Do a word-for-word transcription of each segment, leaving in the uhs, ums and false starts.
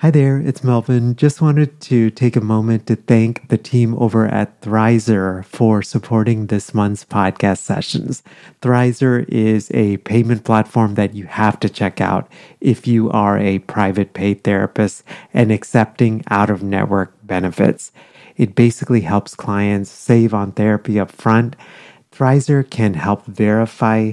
Hi there, it's Melvin. Just wanted to take a moment to thank the team over at Thrizer for supporting this month's podcast sessions. Thrizer is a payment platform that you have to check out if you are a private paid therapist and accepting out-of-network benefits. It basically helps clients save on therapy up front. Thrizer can help verify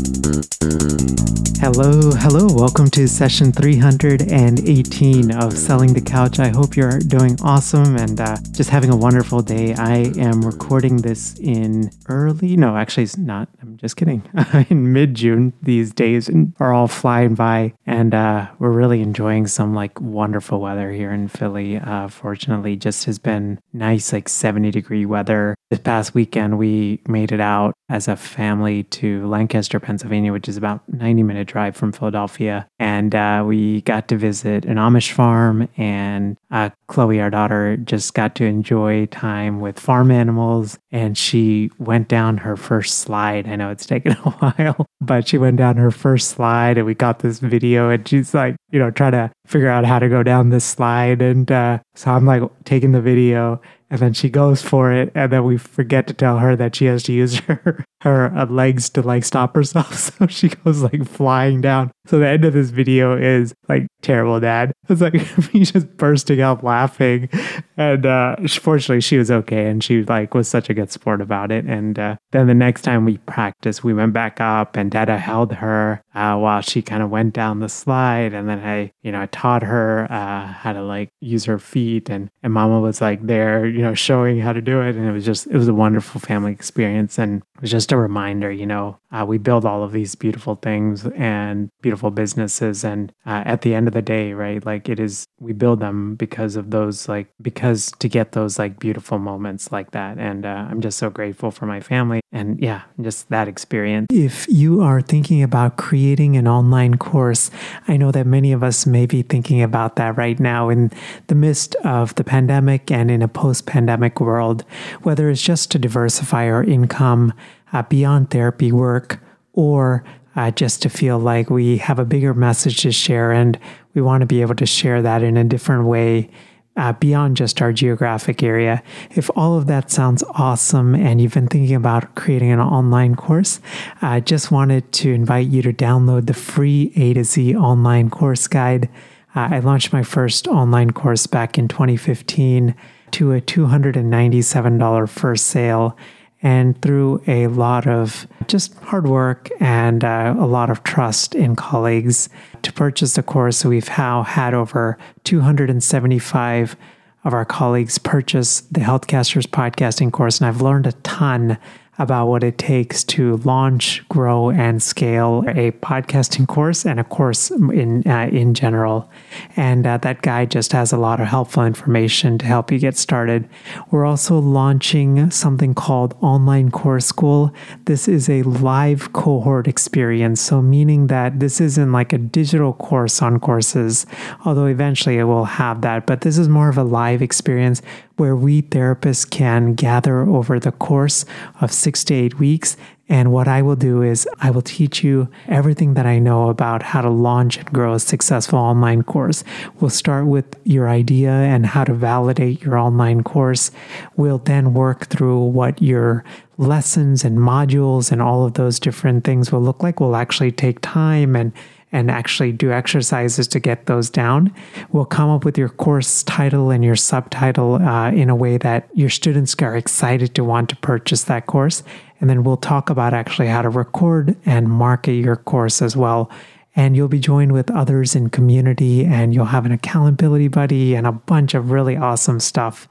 Hello, hello. Welcome to session three hundred eighteen of Selling the Couch. I hope you're doing awesome and uh, just having a wonderful day. I am recording this in early, no, actually it's not. I'm just kidding. In mid-June, these days are all flying by, and uh, we're really enjoying some like wonderful weather here in Philly. Uh, fortunately, just has been nice, like seventy degree weather. This past weekend, we made it out as a family to Lancaster, Pennsylvania, which is about ninety minute drive from Philadelphia. And uh, we got to visit an Amish farm, and uh, Chloe, our daughter, just got to enjoy time with farm animals. And she went down her first slide. I know it's taken a while, but she went down her first slide, and we got this video, and she's like, you know, trying to figure out how to go down this slide. And uh, so I'm like taking the video, and then she goes for it, and then we forget to tell her that she has to use her her uh, legs to like stop herself. So she goes like flying down. So the end of this video is like, terrible, Dad. It's like me just bursting out laughing. And uh, fortunately, she was okay, and she like was such a good sport about it. And uh, then the next time we practiced, we went back up, and Dada held her uh, while she kind of went down the slide. And then I, you know, I taught her uh, how to like use her feet, and and Mama was like there, you know, showing how to do it. And it was just, it was a wonderful family experience. And it was just a reminder, you know, uh, we build all of these beautiful things and beautiful businesses. And uh, at the end of the day, right, like it is, we build them because of those, like, because to get those like beautiful moments like that. And uh, I'm just so grateful for my family. And yeah, just that experience. If you are thinking about creating an online course, I know that many of us may be thinking about that right now in the midst of the pandemic and in a post-pandemic pandemic world, whether it's just to diversify our income uh, beyond therapy work, or uh, just to feel like we have a bigger message to share and we want to be able to share that in a different way uh, beyond just our geographic area. If all of that sounds awesome and you've been thinking about creating an online course, I uh, just wanted to invite you to download the free A to Z online course guide. Uh, I launched my first online course back in twenty fifteen. To a two hundred ninety-seven dollars first sale, and through a lot of just hard work and uh, a lot of trust in colleagues to purchase the course. We've now had over two hundred seventy-five of our colleagues purchase the Healthcasters podcasting course, and I've learned a ton about what it takes to launch, grow, and scale a podcasting course and a course in uh, in general. And uh, that guide just has a lot of helpful information to help you get started. We're also launching something called Online Course School. This is a live cohort experience, so meaning that this isn't like a digital course on courses, although eventually it will have that, but this is more of a live experience where we therapists can gather over the course of six to eight weeks. And what I will do is I will teach you everything that I know about how to launch and grow a successful online course. We'll start with your idea and how to validate your online course. We'll then work through what your lessons and modules and all of those different things will look like. We'll actually take time and and actually do exercises to get those down. We'll come up with your course title and your subtitle uh, in a way that your students are excited to want to purchase that course. And then we'll talk about actually how to record and market your course as well. and you'll be joined with others in community, and you'll have an accountability buddy and a bunch of really awesome stuff.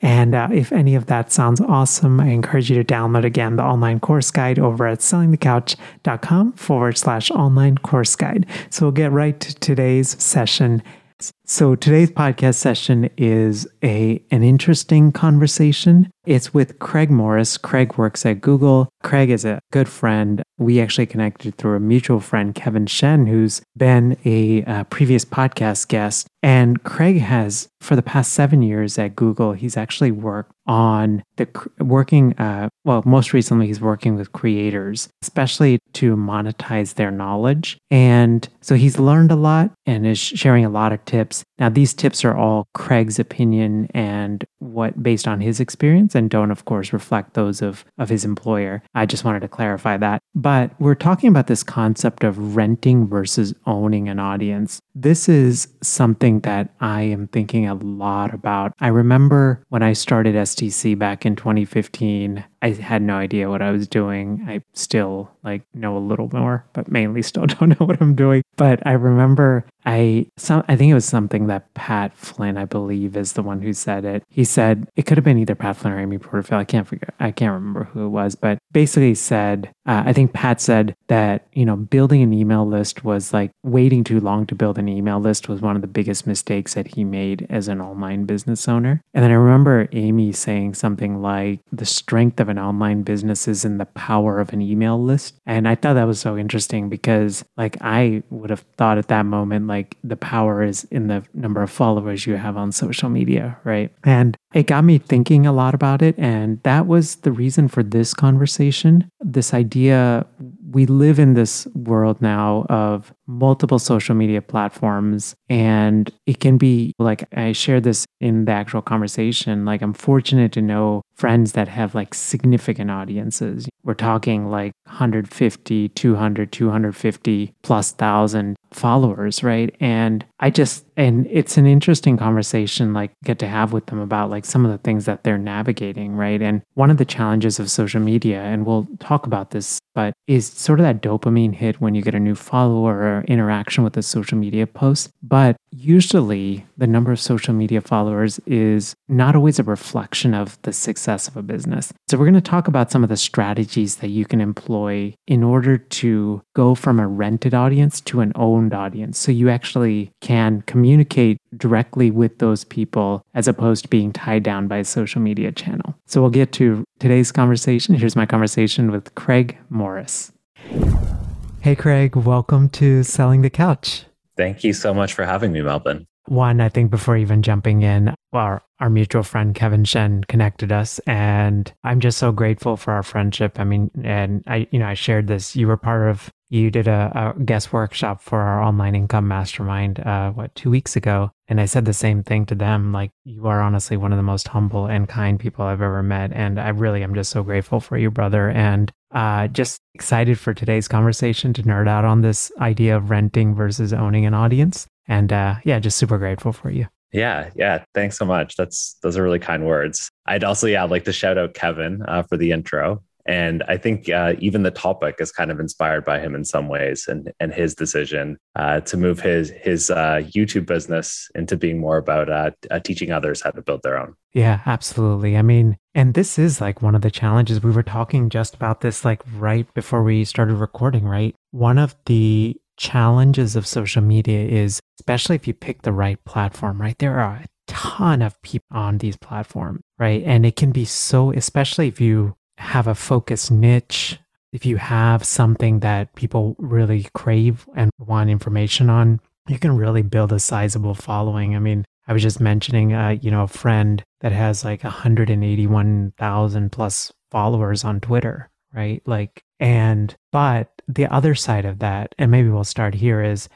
And uh, if any of that sounds awesome, I encourage you to download again the online course guide over at selling the couch dot com forward slash online course guide. So we'll get right to today's session. So today's podcast session is a an interesting conversation. It's with Craig Morris. Craig works at Google. Craig is a good friend. We actually connected through a mutual friend, Kevin Shen, who's been a uh, previous podcast guest. And Craig has, for the past seven years at Google, he's actually worked on the working, uh, well, most recently he's working with creators, especially to monetize their knowledge. And so he's learned a lot and is sharing a lot of tips. Now, these tips are all Craig's opinion and what based on his experience and don't, of course, reflect those of, of his employer. I just wanted to clarify that. But we're talking about this concept of renting versus owning an audience. This is something that I am thinking a lot about. I remember when I started S T C back in twenty fifteen, I had no idea what I was doing. I still like know a little more, but mainly still don't know what I'm doing. But I remember I some, I think it was something that Pat Flynn, I believe, is the one who said it. He said it could have been either Pat Flynn or Amy Porterfield. I can't figure. I can't remember who it was, but basically said uh, I think Pat said that you know building an email list was like waiting too long to build an email list was one of the biggest mistakes that he made as an online business owner. And then I remember Amy saying something like the strength of an online business is in the power of an email list. And I thought that was so interesting because like I would have thought at that moment like. Like the power is in the number of followers you have on social media, right? And it got me thinking a lot about it. And that was the reason for this conversation. This idea, we live in this world now of multiple social media platforms. And it can be like, I shared this in the actual conversation, like I'm fortunate to know friends that have like significant audiences. We're talking like one fifty, two hundred, two fifty plus thousand followers, right? And I just, and it's an interesting conversation like get to have with them about like some of the things that they're navigating, right? And one of the challenges of social media, and we'll talk about this, but is sort of that dopamine hit when you get a new follower or interaction with a social media post. But usually the number of social media followers is not always a reflection of the success of a business. So we're going to talk about some of the strategies that you can employ in order to go from a rented audience to an owned audience. So you actually can communicate directly with those people as opposed to being tied down by a social media channel. So we'll get to today's conversation. Here's my conversation with Craig Morris. Hey, Craig, welcome to Selling the Couch. Thank you so much for having me, Melvin. One, I think before even jumping in, our, our mutual friend, Kevin Shen, connected us. And I'm just so grateful for our friendship. I mean, and I, you know, I shared this. You were part of, you did a, a guest workshop for our online income mastermind, uh, what, two weeks ago. And I said the same thing to them. Like, you are honestly one of the most humble and kind people I've ever met. And I really am just so grateful for you, brother. And Uh, just excited for today's conversation to nerd out on this idea of renting versus owning an audience. And uh, yeah, just super grateful for you. Yeah. Yeah. Thanks so much. That's, those are really kind words. I'd also, yeah, I'd like to shout out Kevin uh, for the intro. And I think uh, even the topic is kind of inspired by him in some ways, and and his decision uh, to move his his uh, YouTube business into being more about uh, uh, teaching others how to build their own. Yeah, absolutely. I mean, and this is like one of the challenges. We were talking just about this like right before we started recording, right? One of the challenges of social media is, especially if you pick the right platform, right? There are a ton of people on these platforms, right? And it can be so, especially if you have a focused niche, if you have something that people really crave and want information on, you can really build a sizable following. I mean, I was just mentioning, uh, you know, a friend that has like one hundred eighty-one thousand plus followers on Twitter, right? Like, and, but the other side of that, and maybe we'll start here, is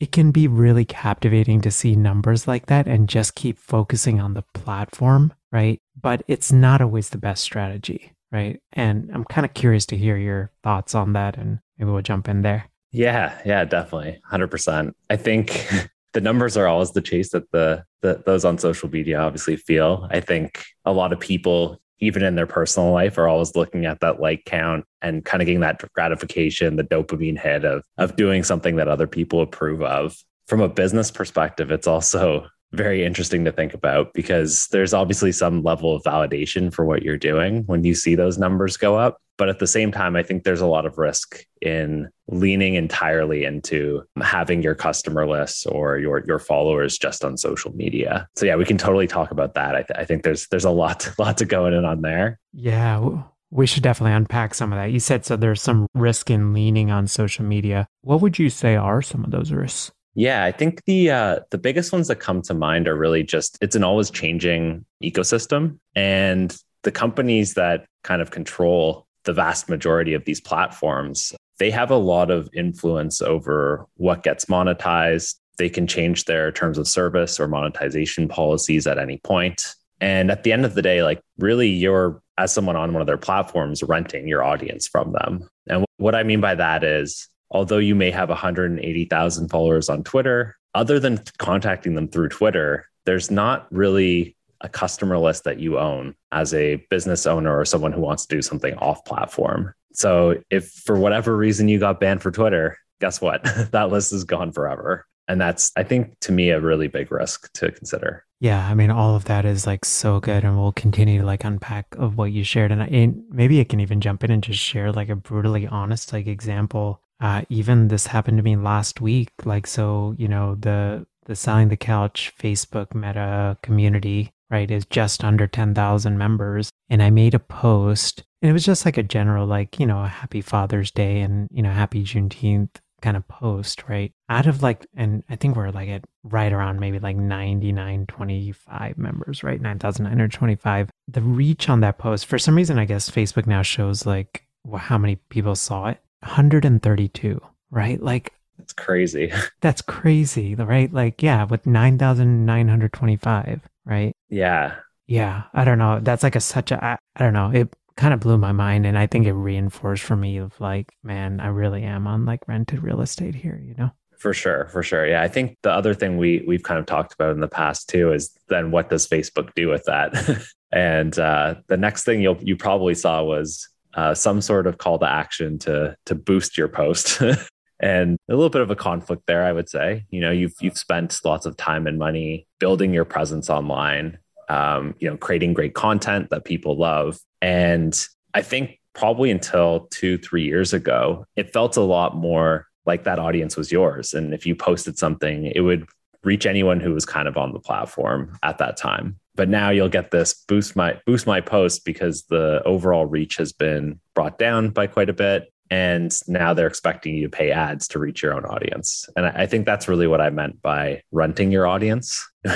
it can be really captivating to see numbers like that and just keep focusing on the platform, right? But it's not always the best strategy. Right. And I'm kind of curious to hear your thoughts on that. And maybe we'll jump in there. Yeah. Yeah, definitely. one hundred percent. I think the numbers are always the chase that the, the those on social media obviously feel. I think a lot of people even in their personal life, are always looking at that like count and kind of getting that gratification, the dopamine hit of, of doing something that other people approve of. From a business perspective, it's also very interesting to think about because there's obviously some level of validation for what you're doing when you see those numbers go up. But at the same time, I think there's a lot of risk in leaning entirely into having your customer lists or your your followers just on social media. So yeah, we can totally talk about that. I, th- I think there's there's a lot, lot to go in and on there. Yeah, we should definitely unpack some of that. You said so there's some risk in leaning on social media. What would you say are some of those risks? Yeah, I think the uh, the biggest ones that come to mind are really just, it's an always changing ecosystem. And the companies that kind of control the vast majority of these platforms, they have a lot of influence over what gets monetized. They can change their terms of service or monetization policies at any point. And at the end of the day, like really you're, as someone on one of their platforms, renting your audience from them. And what I mean by that is, although you may have one hundred eighty thousand followers on Twitter, other than contacting them through Twitter, there's not really a customer list that you own as a business owner or someone who wants to do something off platform. So if for whatever reason you got banned for Twitter, guess what? That list is gone forever. And that's, I think, to me, a really big risk to consider. Yeah. I mean, all of that is like so good. And we'll continue to like unpack of what you shared. And, I, and maybe I can even jump in and just share like a brutally honest like example. Uh, even this happened to me last week. Like, so, you know, the, the Selling the Couch Facebook meta community, right, is just under ten thousand members. And I made a post and it was just like a general, like, you know, a happy Father's Day and, you know, happy Juneteenth kind of post, right? Out of like, and I think we're like at right around maybe like nine thousand nine hundred twenty-five members, right? nine thousand nine hundred twenty-five. The reach on that post, for some reason, I guess Facebook now shows like how many people saw it. one hundred thirty-two, right? Like, that's crazy. That's crazy, right? Like, yeah, with nine thousand nine hundred twenty-five, right? Yeah. Yeah. I don't know. That's like a such a, I, I don't know. It kind of blew my mind. And I think it reinforced for me of like, man, I really am on like rented real estate here, you know? For sure. For sure. Yeah. I think the other thing we, we've kind of talked about in the past too, is then what does Facebook do with that? And uh, the next thing you'll, you probably saw was Uh, some sort of call to action to to boost your post, and a little bit of a conflict there, I would say. You know, you've you've spent lots of time and money building your presence online, um, you know, creating great content that people love, and I think probably until two, three years ago, it felt a lot more like that audience was yours, and if you posted something, it would reach anyone who was kind of on the platform at that time. But now you'll get this boost my boost my post because the overall reach has been brought down by quite a bit. And now they're expecting you to pay ads to reach your own audience. And I think that's really what I meant by renting your audience.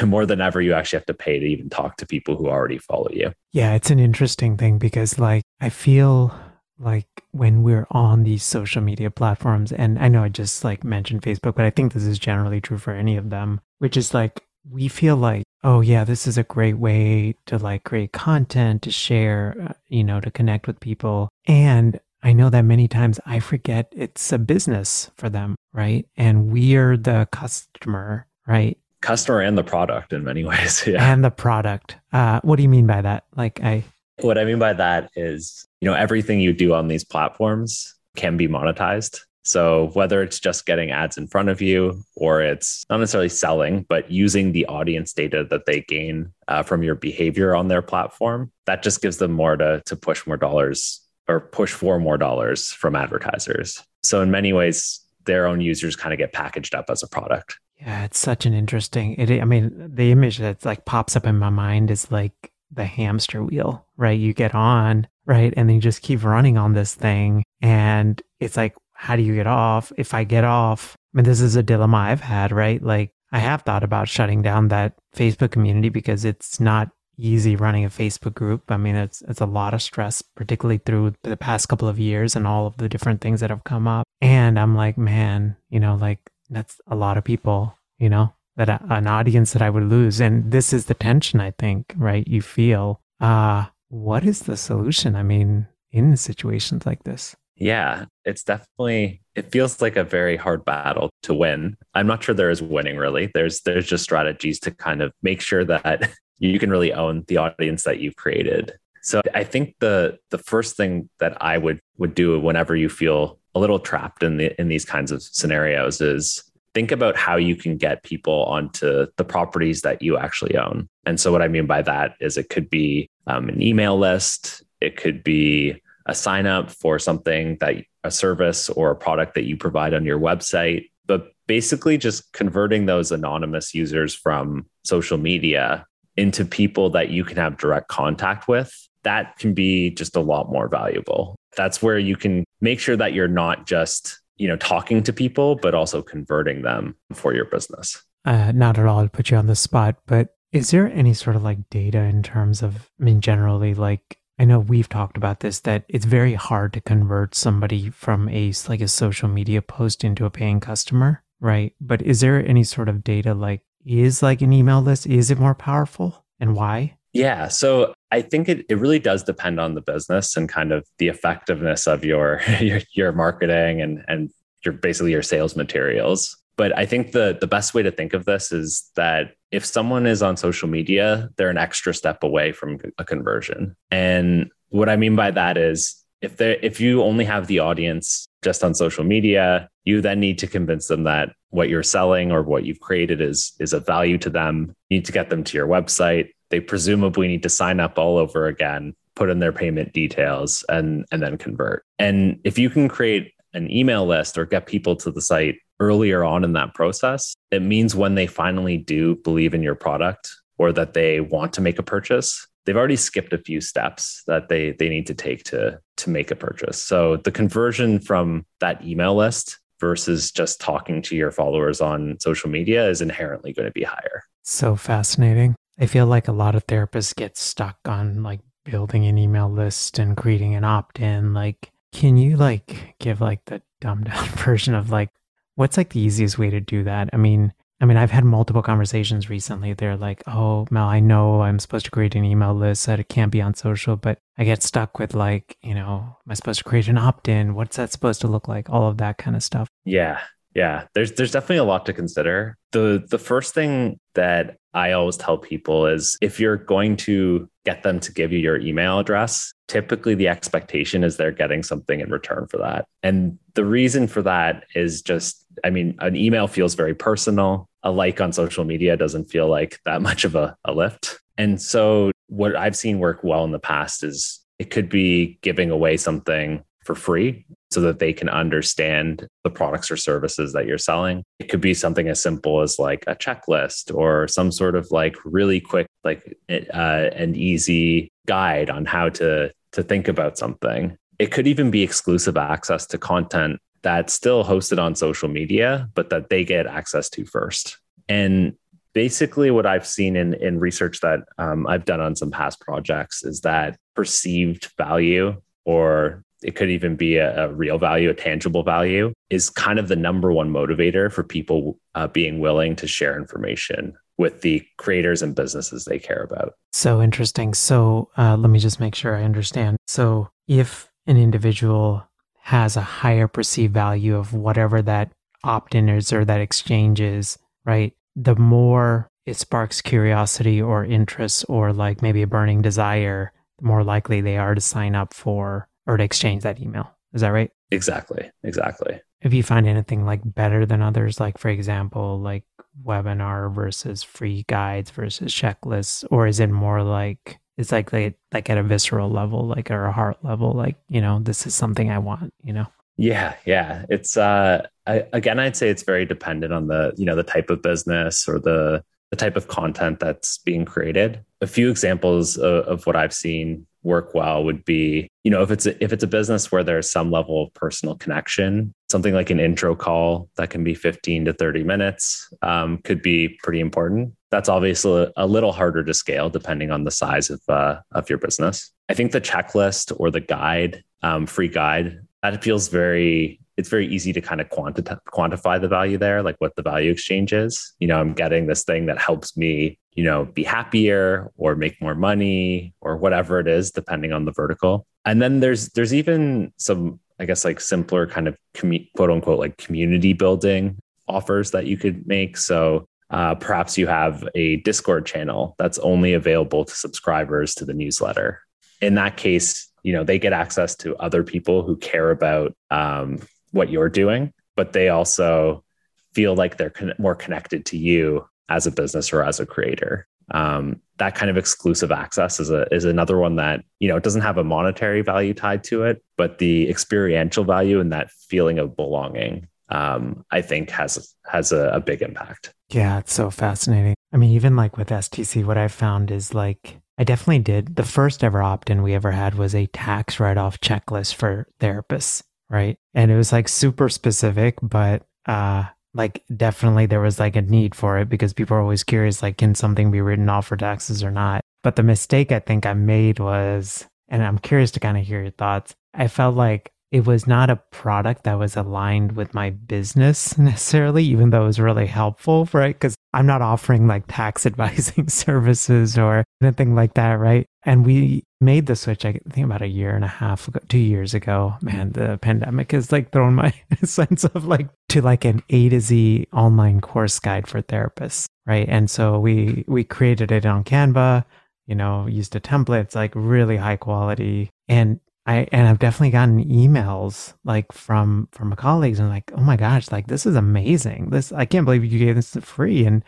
More than ever, you actually have to pay to even talk to people who already follow you. Yeah, it's an interesting thing because like I feel like when we're on these social media platforms, and I know I just like mentioned Facebook, but I think this is generally true for any of them, which is like we feel like, oh yeah, this is a great way to like create content, to share, you know, to connect with people. And I know that many times I forget it's a business for them, right? And we're the customer, right? Customer and the product in many ways. Yeah. And the product. Uh, what do you mean by that? Like I... What I mean by that is, you know, everything you do on these platforms can be monetized. So whether it's just getting ads in front of you, or it's not necessarily selling, but using the audience data that they gain uh, from your behavior on their platform, that just gives them more to, to push more dollars or push for more dollars from advertisers. So in many ways, their own users kind of get packaged up as a product. Yeah, it's such an interesting, it, I mean, the image that like pops up in my mind is like the hamster wheel, right? You get on, right? And then you just keep running on this thing. And it's like, how do you get off? If I get off, I mean, this is a dilemma I've had, right? Like I have thought about shutting down that Facebook community because it's not easy running a Facebook group. I mean, it's it's a lot of stress, particularly through the past couple of years and all of the different things that have come up. And I'm like, man, you know, like that's a lot of people, you know, that I, an audience that I would lose. And this is the tension, I think, right? You feel, uh, what is the solution? I mean, in situations like this. Yeah, it's definitely, it feels like a very hard battle to win. I'm not sure there is winning really. There's there's just strategies to kind of make sure that you can really own the audience that you've created. So I think the the first thing that I would would do whenever you feel a little trapped in the in these kinds of scenarios is think about how you can get people onto the properties that you actually own. And so what I mean by that is it could be um, an email list, it could be a sign up for something that a service or a product that you provide on your website, but basically just converting those anonymous users from social media into people that you can have direct contact with. That can be just a lot more valuable. That's where you can make sure that you're not just, you know, talking to people, but also converting them for your business. Uh, not at all. I'll put you on the spot, but is there any sort of like data in terms of, I mean, generally, like, I know we've talked about this, that it's very hard to convert somebody from a, like a social media post into a paying customer, right? But is there any sort of data, like, is like an email list, is it more powerful and why? Yeah. So I think it, it really does depend on the business and kind of the effectiveness of your, your, your marketing and, and your basically your sales materials. But I think the, the best way to think of this is that if someone is on social media, they're an extra step away from a conversion. And what I mean by that is if they if you only have the audience just on social media, you then need to convince them that what you're selling or what you've created is, is of value to them. You need to get them to your website. They presumably need to sign up all over again, put in their payment details, and, and then convert. And if you can create an email list or get people to the site earlier on in that process, it means when they finally do believe in your product or that they want to make a purchase, they've already skipped a few steps that they they need to take to, to make a purchase. So the conversion from that email list versus just talking to your followers on social media is inherently going to be higher. So fascinating. I feel like a lot of therapists get stuck on like building an email list and creating an opt-in. Like, can you like give like the dumbed down version of like, what's like the easiest way to do that? I mean, I mean, I've had multiple conversations recently. They're like, oh, Mel, I know I'm supposed to create an email list that it can't be on social, but I get stuck with like, you know, am I supposed to create an opt-in? What's that supposed to look like? All of that kind of stuff. Yeah. Yeah. There's, there's definitely a lot to consider. The, the first thing that I always tell people is if you're going to get them to give you your email address, typically the expectation is they're getting something in return for that. And the reason for that is just, I mean, an email feels very personal. A like on social media doesn't feel like that much of a, a lift. And so what I've seen work well in the past is it could be giving away something for free so that they can understand the products or services that you're selling. It could be something as simple as like a checklist or some sort of like really quick, like uh, an easy guide on how to, to think about something. It could even be exclusive access to content that's still hosted on social media, but that they get access to first. And basically what I've seen in, in research that um, I've done on some past projects is that perceived value, or it could even be a, a real value, a tangible value, is kind of the number one motivator for people uh, being willing to share information with the creators and businesses they care about. So interesting. So uh, let me just make sure I understand. So if an individual has a higher perceived value of whatever that opt-in is or that exchange is, right, the more it sparks curiosity or interest or like maybe a burning desire, the more likely they are to sign up for or to exchange that email. Is that right? Exactly. Exactly. If you find anything like better than others, like for example, like webinar versus free guides versus checklists, or is it more like, it's like, like, like at a visceral level, like or a heart level, like, you know, this is something I want, you know? Yeah. Yeah. It's, uh, I, again, I'd say it's very dependent on the, you know, the type of business or the, the type of content that's being created. A few examples of, of what I've seen work well would be, you know, if it's a, if it's a business where there's some level of personal connection, something like an intro call that can be fifteen to thirty minutes um, could be pretty important. That's obviously a little harder to scale depending on the size of uh, of your business. I think the checklist or the guide, um, free guide, that feels very, it's very easy to kind of quanti- quantify the value there, like what the value exchange is. You know, I'm getting this thing that helps me, you know, be happier or make more money or whatever it is, depending on the vertical. And then there's, there's even some, I guess, like simpler kind of commu- quote unquote, like community building offers that you could make. So uh, perhaps you have a Discord channel that's only available to subscribers to the newsletter. in that case, you know, they get access to other people who care about um, what you're doing, but they also feel like they're con- more connected to you as a business or as a creator. Um, that kind of exclusive access is a, is another one that, you know, it doesn't have a monetary value tied to it, but the experiential value and that feeling of belonging, um, I think has, has a, a big impact. Yeah. It's so fascinating. I mean, even like with S T C, what I've found is like, I definitely did. The first ever opt-in we ever had was a tax write-off checklist for therapists, right? And it was like super specific, but uh, like definitely there was like a need for it because people are always curious, like, can something be written off for taxes or not? But the mistake I think I made was, and I'm curious to kind of hear your thoughts, I felt like it was not a product that was aligned with my business necessarily, even though it was really helpful, right? Because I'm not offering like tax advising services or anything like that, right? And we made the switch, I think about a year and a half ago, two years ago. Man, the pandemic has like thrown my sense of like to like an A to Z online course guide for therapists, right? And so we we created it on Canva, you know, used a template. It's like really high quality. And I, and I've definitely gotten emails like from, from my colleagues and like, oh my gosh, like this is amazing. This, I can't believe you gave this for free. And,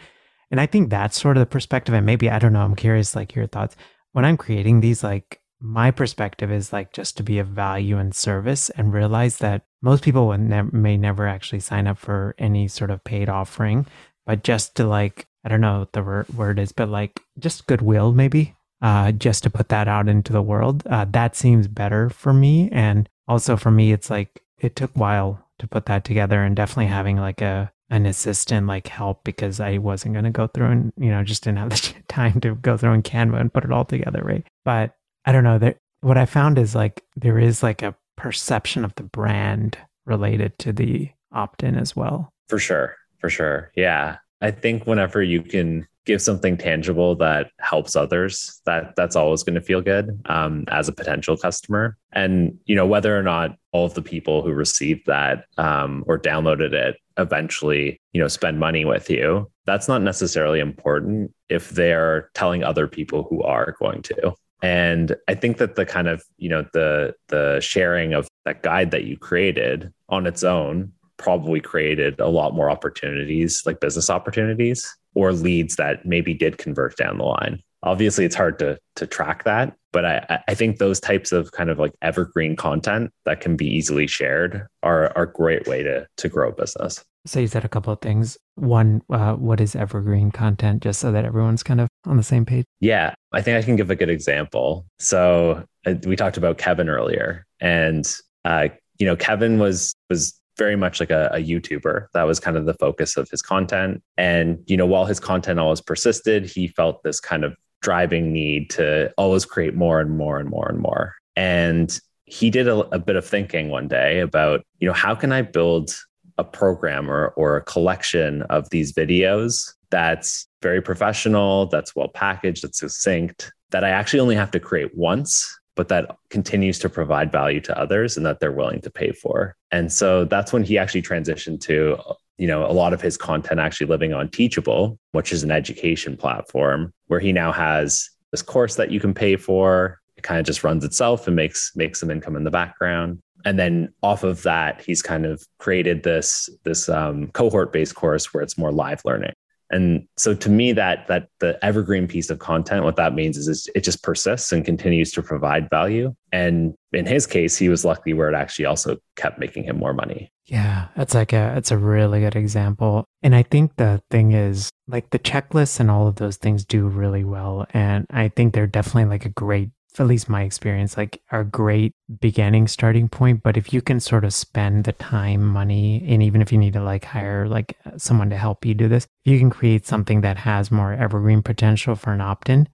and I think that's sort of the perspective. And maybe, I don't know, I'm curious, like your thoughts when I'm creating these, like my perspective is like just to be of value and service and realize that most people would ne- may never actually sign up for any sort of paid offering, but just to like, I don't know what the word is, but like just goodwill maybe. Uh, just to put that out into the world, uh, that seems better for me. And also for me, it's like, it took a while to put that together and definitely having like a, an assistant like help because I wasn't going to go through and, you know, just didn't have the time to go through in Canva and put it all together. Right. But I don't know that what I found is like, there is like a perception of the brand related to the opt-in as well. For sure. For sure. Yeah. I think whenever you can give something tangible that helps others, that that's always going to feel good um, as a potential customer. And, you know, whether or not all of the people who received that um, or downloaded it eventually, you know, spend money with you, that's not necessarily important if they're telling other people who are going to. And I think that the kind of, you know, the the sharing of that guide that you created on its own probably created a lot more opportunities, like business opportunities or leads that maybe did convert down the line. Obviously, it's hard to to track that, but I, I think those types of kind of like evergreen content that can be easily shared are, are a great way to to grow a business. So you said a couple of things. One, uh, what is evergreen content, just so that everyone's kind of on the same page? Yeah, I think I can give a good example. So uh, we talked about Kevin earlier, and uh, you know, Kevin was was. very much like a, a YouTuber. That was kind of the focus of his content. And, you know, while his content always persisted, he felt this kind of driving need to always create more and more and more and more. And he did a, a bit of thinking one day about, you know, how can I build a program or, or a collection of these videos that's very professional, that's well packaged, that's succinct, that I actually only have to create once, but that continues to provide value to others and that they're willing to pay for. And so that's when he actually transitioned to, you know, a lot of his content actually living on Teachable, which is an education platform where he now has this course that you can pay for. It kind of just runs itself and makes, makes some income in the background. And then off of that, he's kind of created this, this um, cohort-based course where it's more live learning. And so to me, that that the evergreen piece of content, what that means is it just persists and continues to provide value. And in his case, he was lucky where it actually also kept making him more money. Yeah, that's like a that's a really good example. And I think the thing is like the checklists and all of those things do really well. And I think they're definitely like a great, at least my experience, like a great beginning starting point. But if you can sort of spend the time, money, and even if you need to like hire like someone to help you do this, you can create something that has more evergreen potential for an opt-in.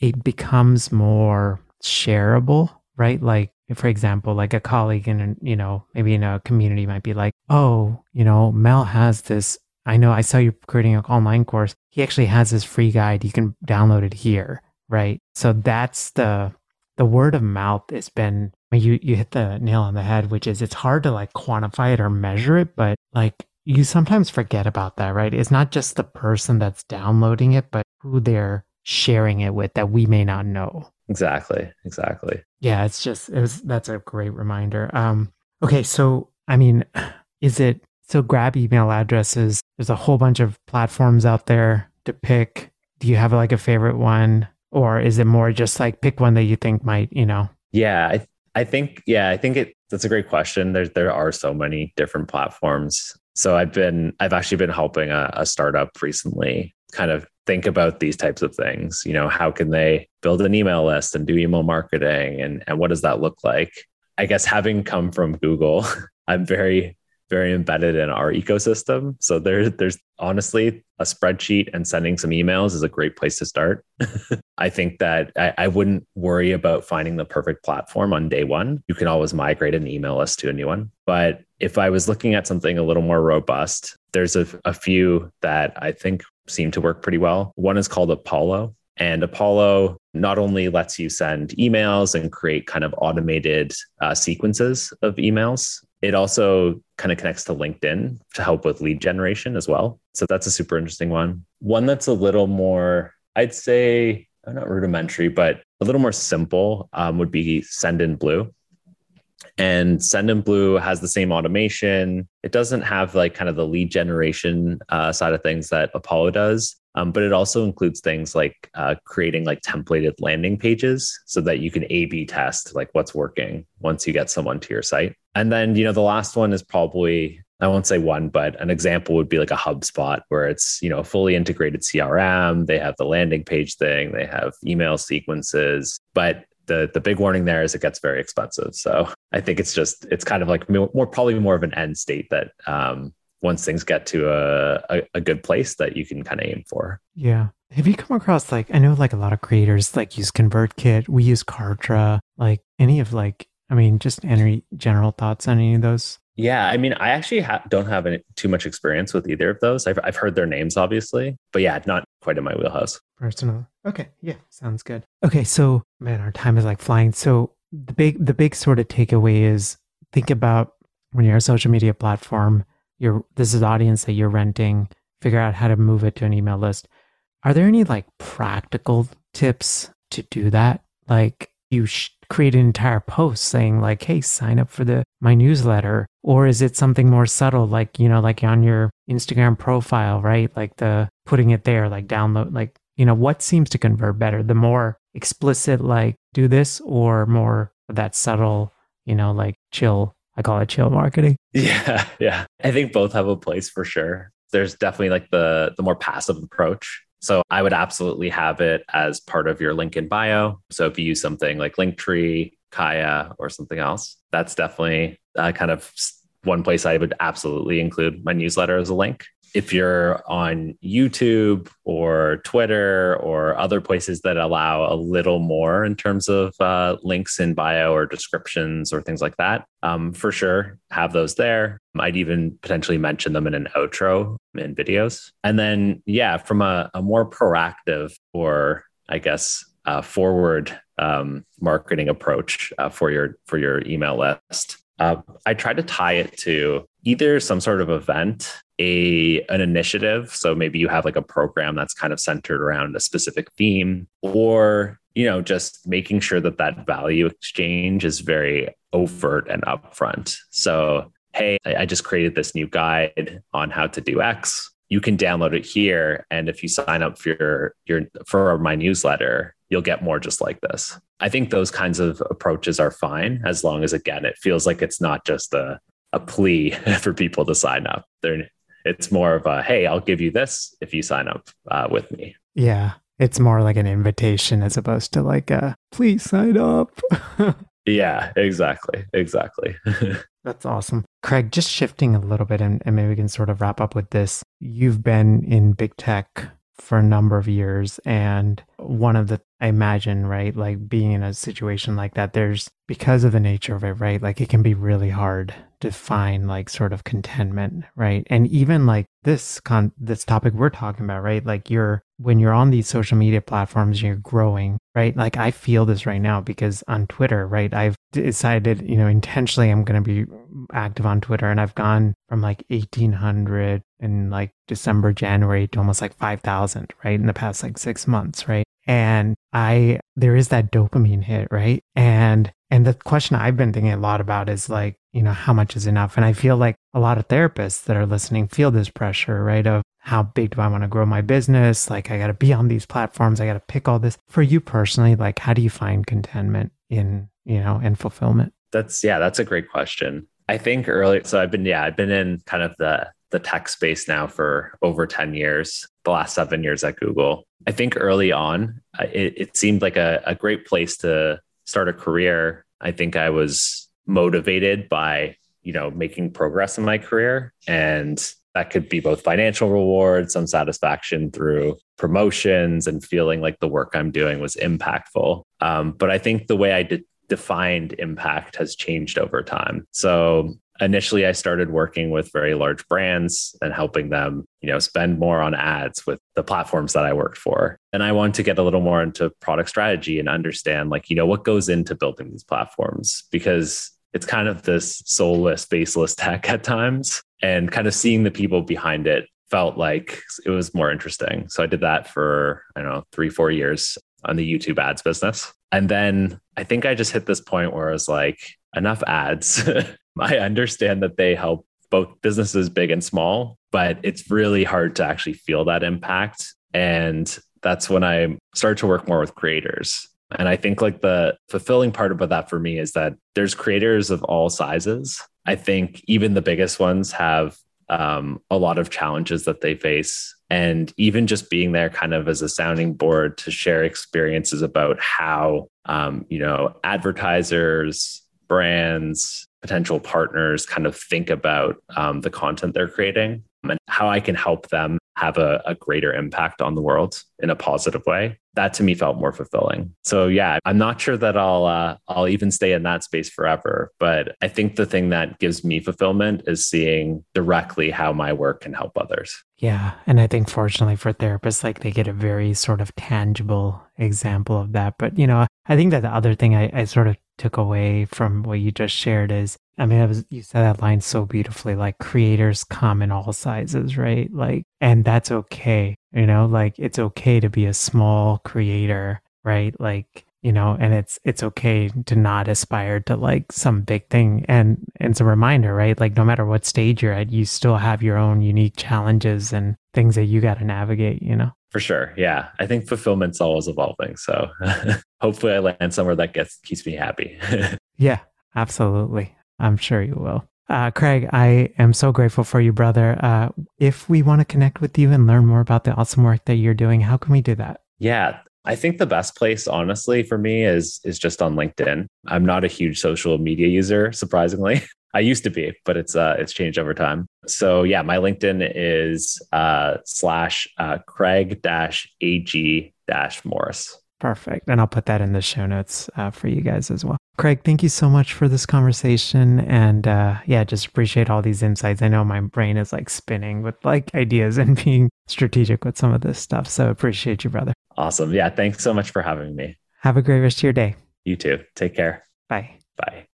It becomes more shareable, right? Like, for example, like a colleague in, a, you know, maybe in a community might be like, oh, you know, Mel has this. I know I saw you creating an online course. He actually has this free guide. You can download it here, right? So that's the The word of mouth has been, you you hit the nail on the head, which is it's hard to like quantify it or measure it, but like you sometimes forget about that, right? It's not just the person that's downloading it, but who they're sharing it with that we may not know, Exactly. Exactly. Yeah. It's just, it was, that's a great reminder. Um, okay. So, I mean, is it, so grab email addresses. There's a whole bunch of platforms out there to pick. Do you have like a favorite one, or is it more just like pick one that you think might, you know? Yeah. I, th- I think, yeah, I think it, that's a great question. There, there are so many different platforms. So I've been, I've actually been helping a, a startup recently kind of think about these types of things. You know, how can they build an email list and do email marketing, and, and what does that look like? I guess having come from Google, I'm very, very embedded in our ecosystem. So there, there's honestly a spreadsheet and sending some emails is a great place to start. I think that I, I wouldn't worry about finding the perfect platform on day one. You can always migrate an email list to a new one. But if I was looking at something a little more robust, there's a, a few that I think seem to work pretty well. One is called Apollo. And Apollo not only lets you send emails and create kind of automated uh, sequences of emails, it also kind of connects to LinkedIn to help with lead generation as well. So that's a super interesting one. One that's a little more, I'd say, not rudimentary, but a little more simple um, would be Sendinblue. And Sendinblue has the same automation. It doesn't have like kind of the lead generation uh, side of things that Apollo does, um, but it also includes things like uh, creating like templated landing pages so that you can A B test like what's working once you get someone to your site. And then, you know, the last one is probably, I won't say one, but an example would be like a HubSpot, where it's, you know, a fully integrated C R M. They have the landing page thing, they have email sequences, but the the big warning there is it gets very expensive. So I think it's just, it's kind of like more, probably more of an end state that um, once things get to a, a, a good place that you can kind of aim for. Yeah. Have you come across like, I know like a lot of creators like use ConvertKit, we use Kartra, like any of like, I mean, just any general thoughts on any of those? Yeah. I mean, I actually ha- don't have any, too much experience with either of those. I've I've heard their names, obviously, but yeah, not quite in my wheelhouse. Personal. Okay. Yeah. Sounds good. Okay. So man, our time is like flying. So the big, the big sort of takeaway is think about when you're a social media platform, you're, this is audience that you're renting, figure out how to move it to an email list. Are there any like practical tips to do that? Like you sh- create an entire post saying like, hey, sign up for the my newsletter? Or is it something more subtle, like, you know, like on your Instagram profile, right? Like the putting it there, like download, like, you know, what seems to convert better? The more explicit, like do this, or more of that subtle, you know, like chill, I call it chill marketing. Yeah. Yeah. I think both have a place for sure. There's definitely like the the more passive approach. So I would absolutely have it as part of your LinkedIn bio. So if you use something like Linktree, Kaya, or something else, that's definitely uh, kind of one place I would absolutely include my newsletter as a link. If you're on YouTube or Twitter or other places that allow a little more in terms of uh, links in bio or descriptions or things like that, um, for sure, have those there. I'd even potentially mention them in an outro in videos. And then, yeah, from a, a more proactive or I guess uh, forward um, marketing approach uh, for your for your email list, uh, I try to tie it to either some sort of event, a an initiative. So maybe you have like a program that's kind of centered around a specific theme, or, you know, just making sure that that value exchange is very overt and upfront. So, hey, I just created this new guide on how to do X. You can download it here. And if you sign up for your, your for my newsletter, you'll get more just like this. I think those kinds of approaches are fine, as long as, again, it feels like it's not just a a plea for people to sign up. They're, it's more of a, hey, I'll give you this if you sign up uh, with me. Yeah. It's more like an invitation as opposed to like a, please sign up. Yeah, exactly. Exactly. That's awesome. Craig, just shifting a little bit, and, and maybe we can sort of wrap up with this. You've been in big tech for a number of years. And one of the, I imagine, right, like being in a situation like that, there's, because of the nature of it, right, like it can be really hard to find like sort of contentment, right? And even like this con- this topic we're talking about, right? Like you're, when you're on these social media platforms, you're growing, right? Like I feel this right now because on Twitter, right, I've decided, you know, intentionally I'm going to be active on Twitter, and I've gone from like eighteen hundred in like December, January to almost like five thousand, right? In the past like six months, right? And I, there is that dopamine hit, right? And, and the question I've been thinking a lot about is like, you know, how much is enough? And I feel like a lot of therapists that are listening feel this pressure, right? Of how big do I want to grow my business? Like, I got to be on these platforms. I got to pick all this. For you personally, like, how do you find contentment in, you know, and fulfillment? That's, yeah, that's a great question. I think early, so I've been, yeah, I've been in kind of the, the tech space now for over ten years, the last seven years at Google. I think early on, it, it seemed like a, a great place to start a career. I think I was motivated by, you know, making progress in my career. And that could be both financial rewards, some satisfaction through promotions, and feeling like the work I'm doing was impactful. Um, but I think the way I de- defined impact has changed over time. So initially, I started working with very large brands and helping them, you know, spend more on ads with the platforms that I worked for. And I wanted to get a little more into product strategy and understand, like, you know, what goes into building these platforms, because it's kind of this soulless, faceless tech at times, and kind of seeing the people behind it felt like it was more interesting. So I did that for, I don't know, three, four years on the YouTube ads business. And then I think I just hit this point where I was like, enough ads. I understand that they help both businesses big and small, but it's really hard to actually feel that impact. And that's when I started to work more with creators. And I think like the fulfilling part about that for me is that there's creators of all sizes. I think even the biggest ones have um, a lot of challenges that they face. And even just being there kind of as a sounding board to share experiences about how, um, you know, advertisers, brands, potential partners kind of think about um, the content they're creating and how I can help them have a, a greater impact on the world in a positive way. That to me felt more fulfilling. So yeah, I'm not sure that I'll uh, I'll even stay in that space forever. But I think the thing that gives me fulfillment is seeing directly how my work can help others. Yeah. And I think fortunately for therapists, like they get a very sort of tangible example of that. But, you know, I think that the other thing I, I sort of took away from what you just shared is, I mean, I was, you said that line so beautifully, like creators come in all sizes, right? Like, and that's okay. You know, like it's okay to be a small creator, right? Like, you know, and it's, it's okay to not aspire to like some big thing. And, and it's a reminder, right? Like no matter what stage you're at, you still have your own unique challenges and things that you got to navigate, you know? For sure. Yeah. I think fulfillment's always evolving. So hopefully I land somewhere that gets, keeps me happy. Yeah, absolutely. I'm sure you will. Uh, Craig, I am so grateful for you, brother. Uh, if we want to connect with you and learn more about the awesome work that you're doing, how can we do that? Yeah. I think the best place, honestly, for me is, is just on LinkedIn. I'm not a huge social media user, surprisingly. I used to be, but it's uh, it's changed over time. So yeah, my LinkedIn is uh, slash uh, Craig dash A G dash Morris. Perfect. And I'll put that in the show notes uh, for you guys as well. Craig, thank you so much for this conversation. And uh, yeah, just appreciate all these insights. I know my brain is like spinning with like ideas and being strategic with some of this stuff. So appreciate you, brother. Awesome. Yeah. Thanks so much for having me. Have a great rest of your day. You too. Take care. Bye. Bye.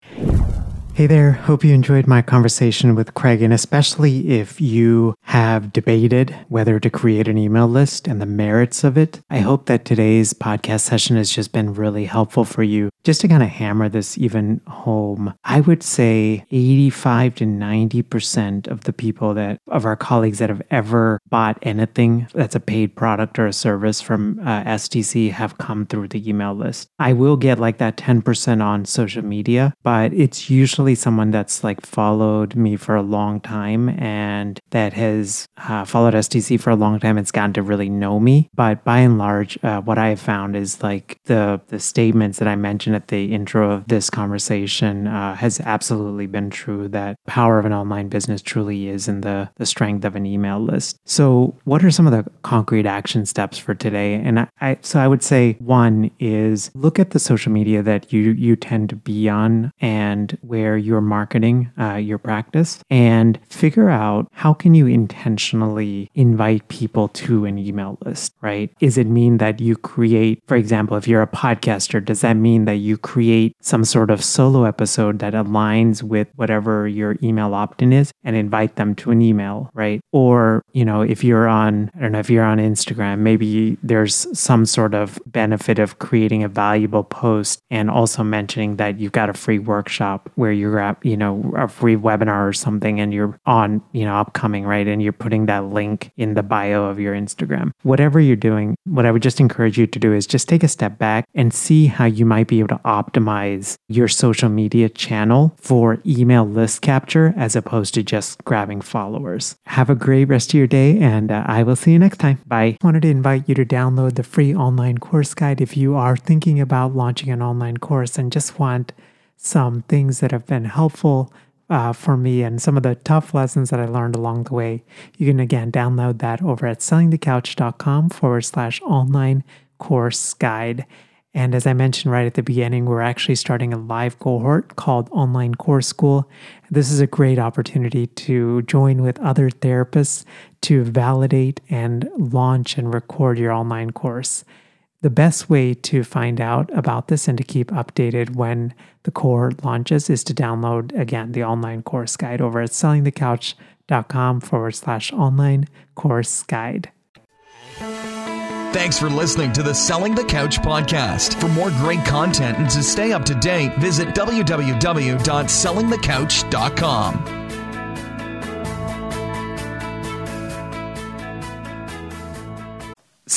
Hey there. Hope you enjoyed my conversation with Craig. And especially if you have debated whether to create an email list and the merits of it, I hope that today's podcast session has just been really helpful for you. Just to kind of hammer this even home, I would say eighty-five to ninety percent of the people that, of our colleagues that have ever bought anything that's a paid product or a service from uh, S T C have come through the email list. I will get like that ten percent on social media, but it's usually someone that's like followed me for a long time and that has uh, followed S T C for a long time. It's gotten to really know me. But by and large, uh, what I have found is like the, the statements that I mentioned at the intro of this conversation uh, has absolutely been true, that the power of an online business truly is in the, the strength of an email list. So what are some of the concrete action steps for today? And I, I so I would say one is look at the social media that you, you tend to be on and where you're marketing uh, your practice, and figure out how can you intentionally invite people to an email list, right? Is it mean that you create, for example, if you're a podcaster, does that mean that you create some sort of solo episode that aligns with whatever your email opt-in is and invite them to an email, right? Or, you know, if you're on, I don't know, if you're on Instagram, maybe there's some sort of benefit of creating a valuable post and also mentioning that you've got a free workshop where you're at, you know, a free webinar or something, and you're on, you know, upcoming, right? And you're putting that link in the bio of your Instagram. Whatever you're doing, what I would just encourage you to do is just take a step back and see how you might be able to optimize your social media channel for email list capture as opposed to just grabbing followers. Have a great rest of your day, and uh, I will see you next time. Bye. I wanted to invite you to download the free online course guide if you are thinking about launching an online course and just want some things that have been helpful uh, for me and some of the tough lessons that I learned along the way. You can, again, download that over at sellingthecouch.com forward slash online course guide. And as I mentioned right at the beginning, we're actually starting a live cohort called Online Course School. This is a great opportunity to join with other therapists to validate and launch and record your online course. The best way to find out about this and to keep updated when the cohort launches is to download, again, the online course guide over at sellingthecouch.com forward slash online course guide. Thanks for listening to the Selling the Couch podcast. For more great content and to stay up to date, visit w w w dot selling the couch dot com.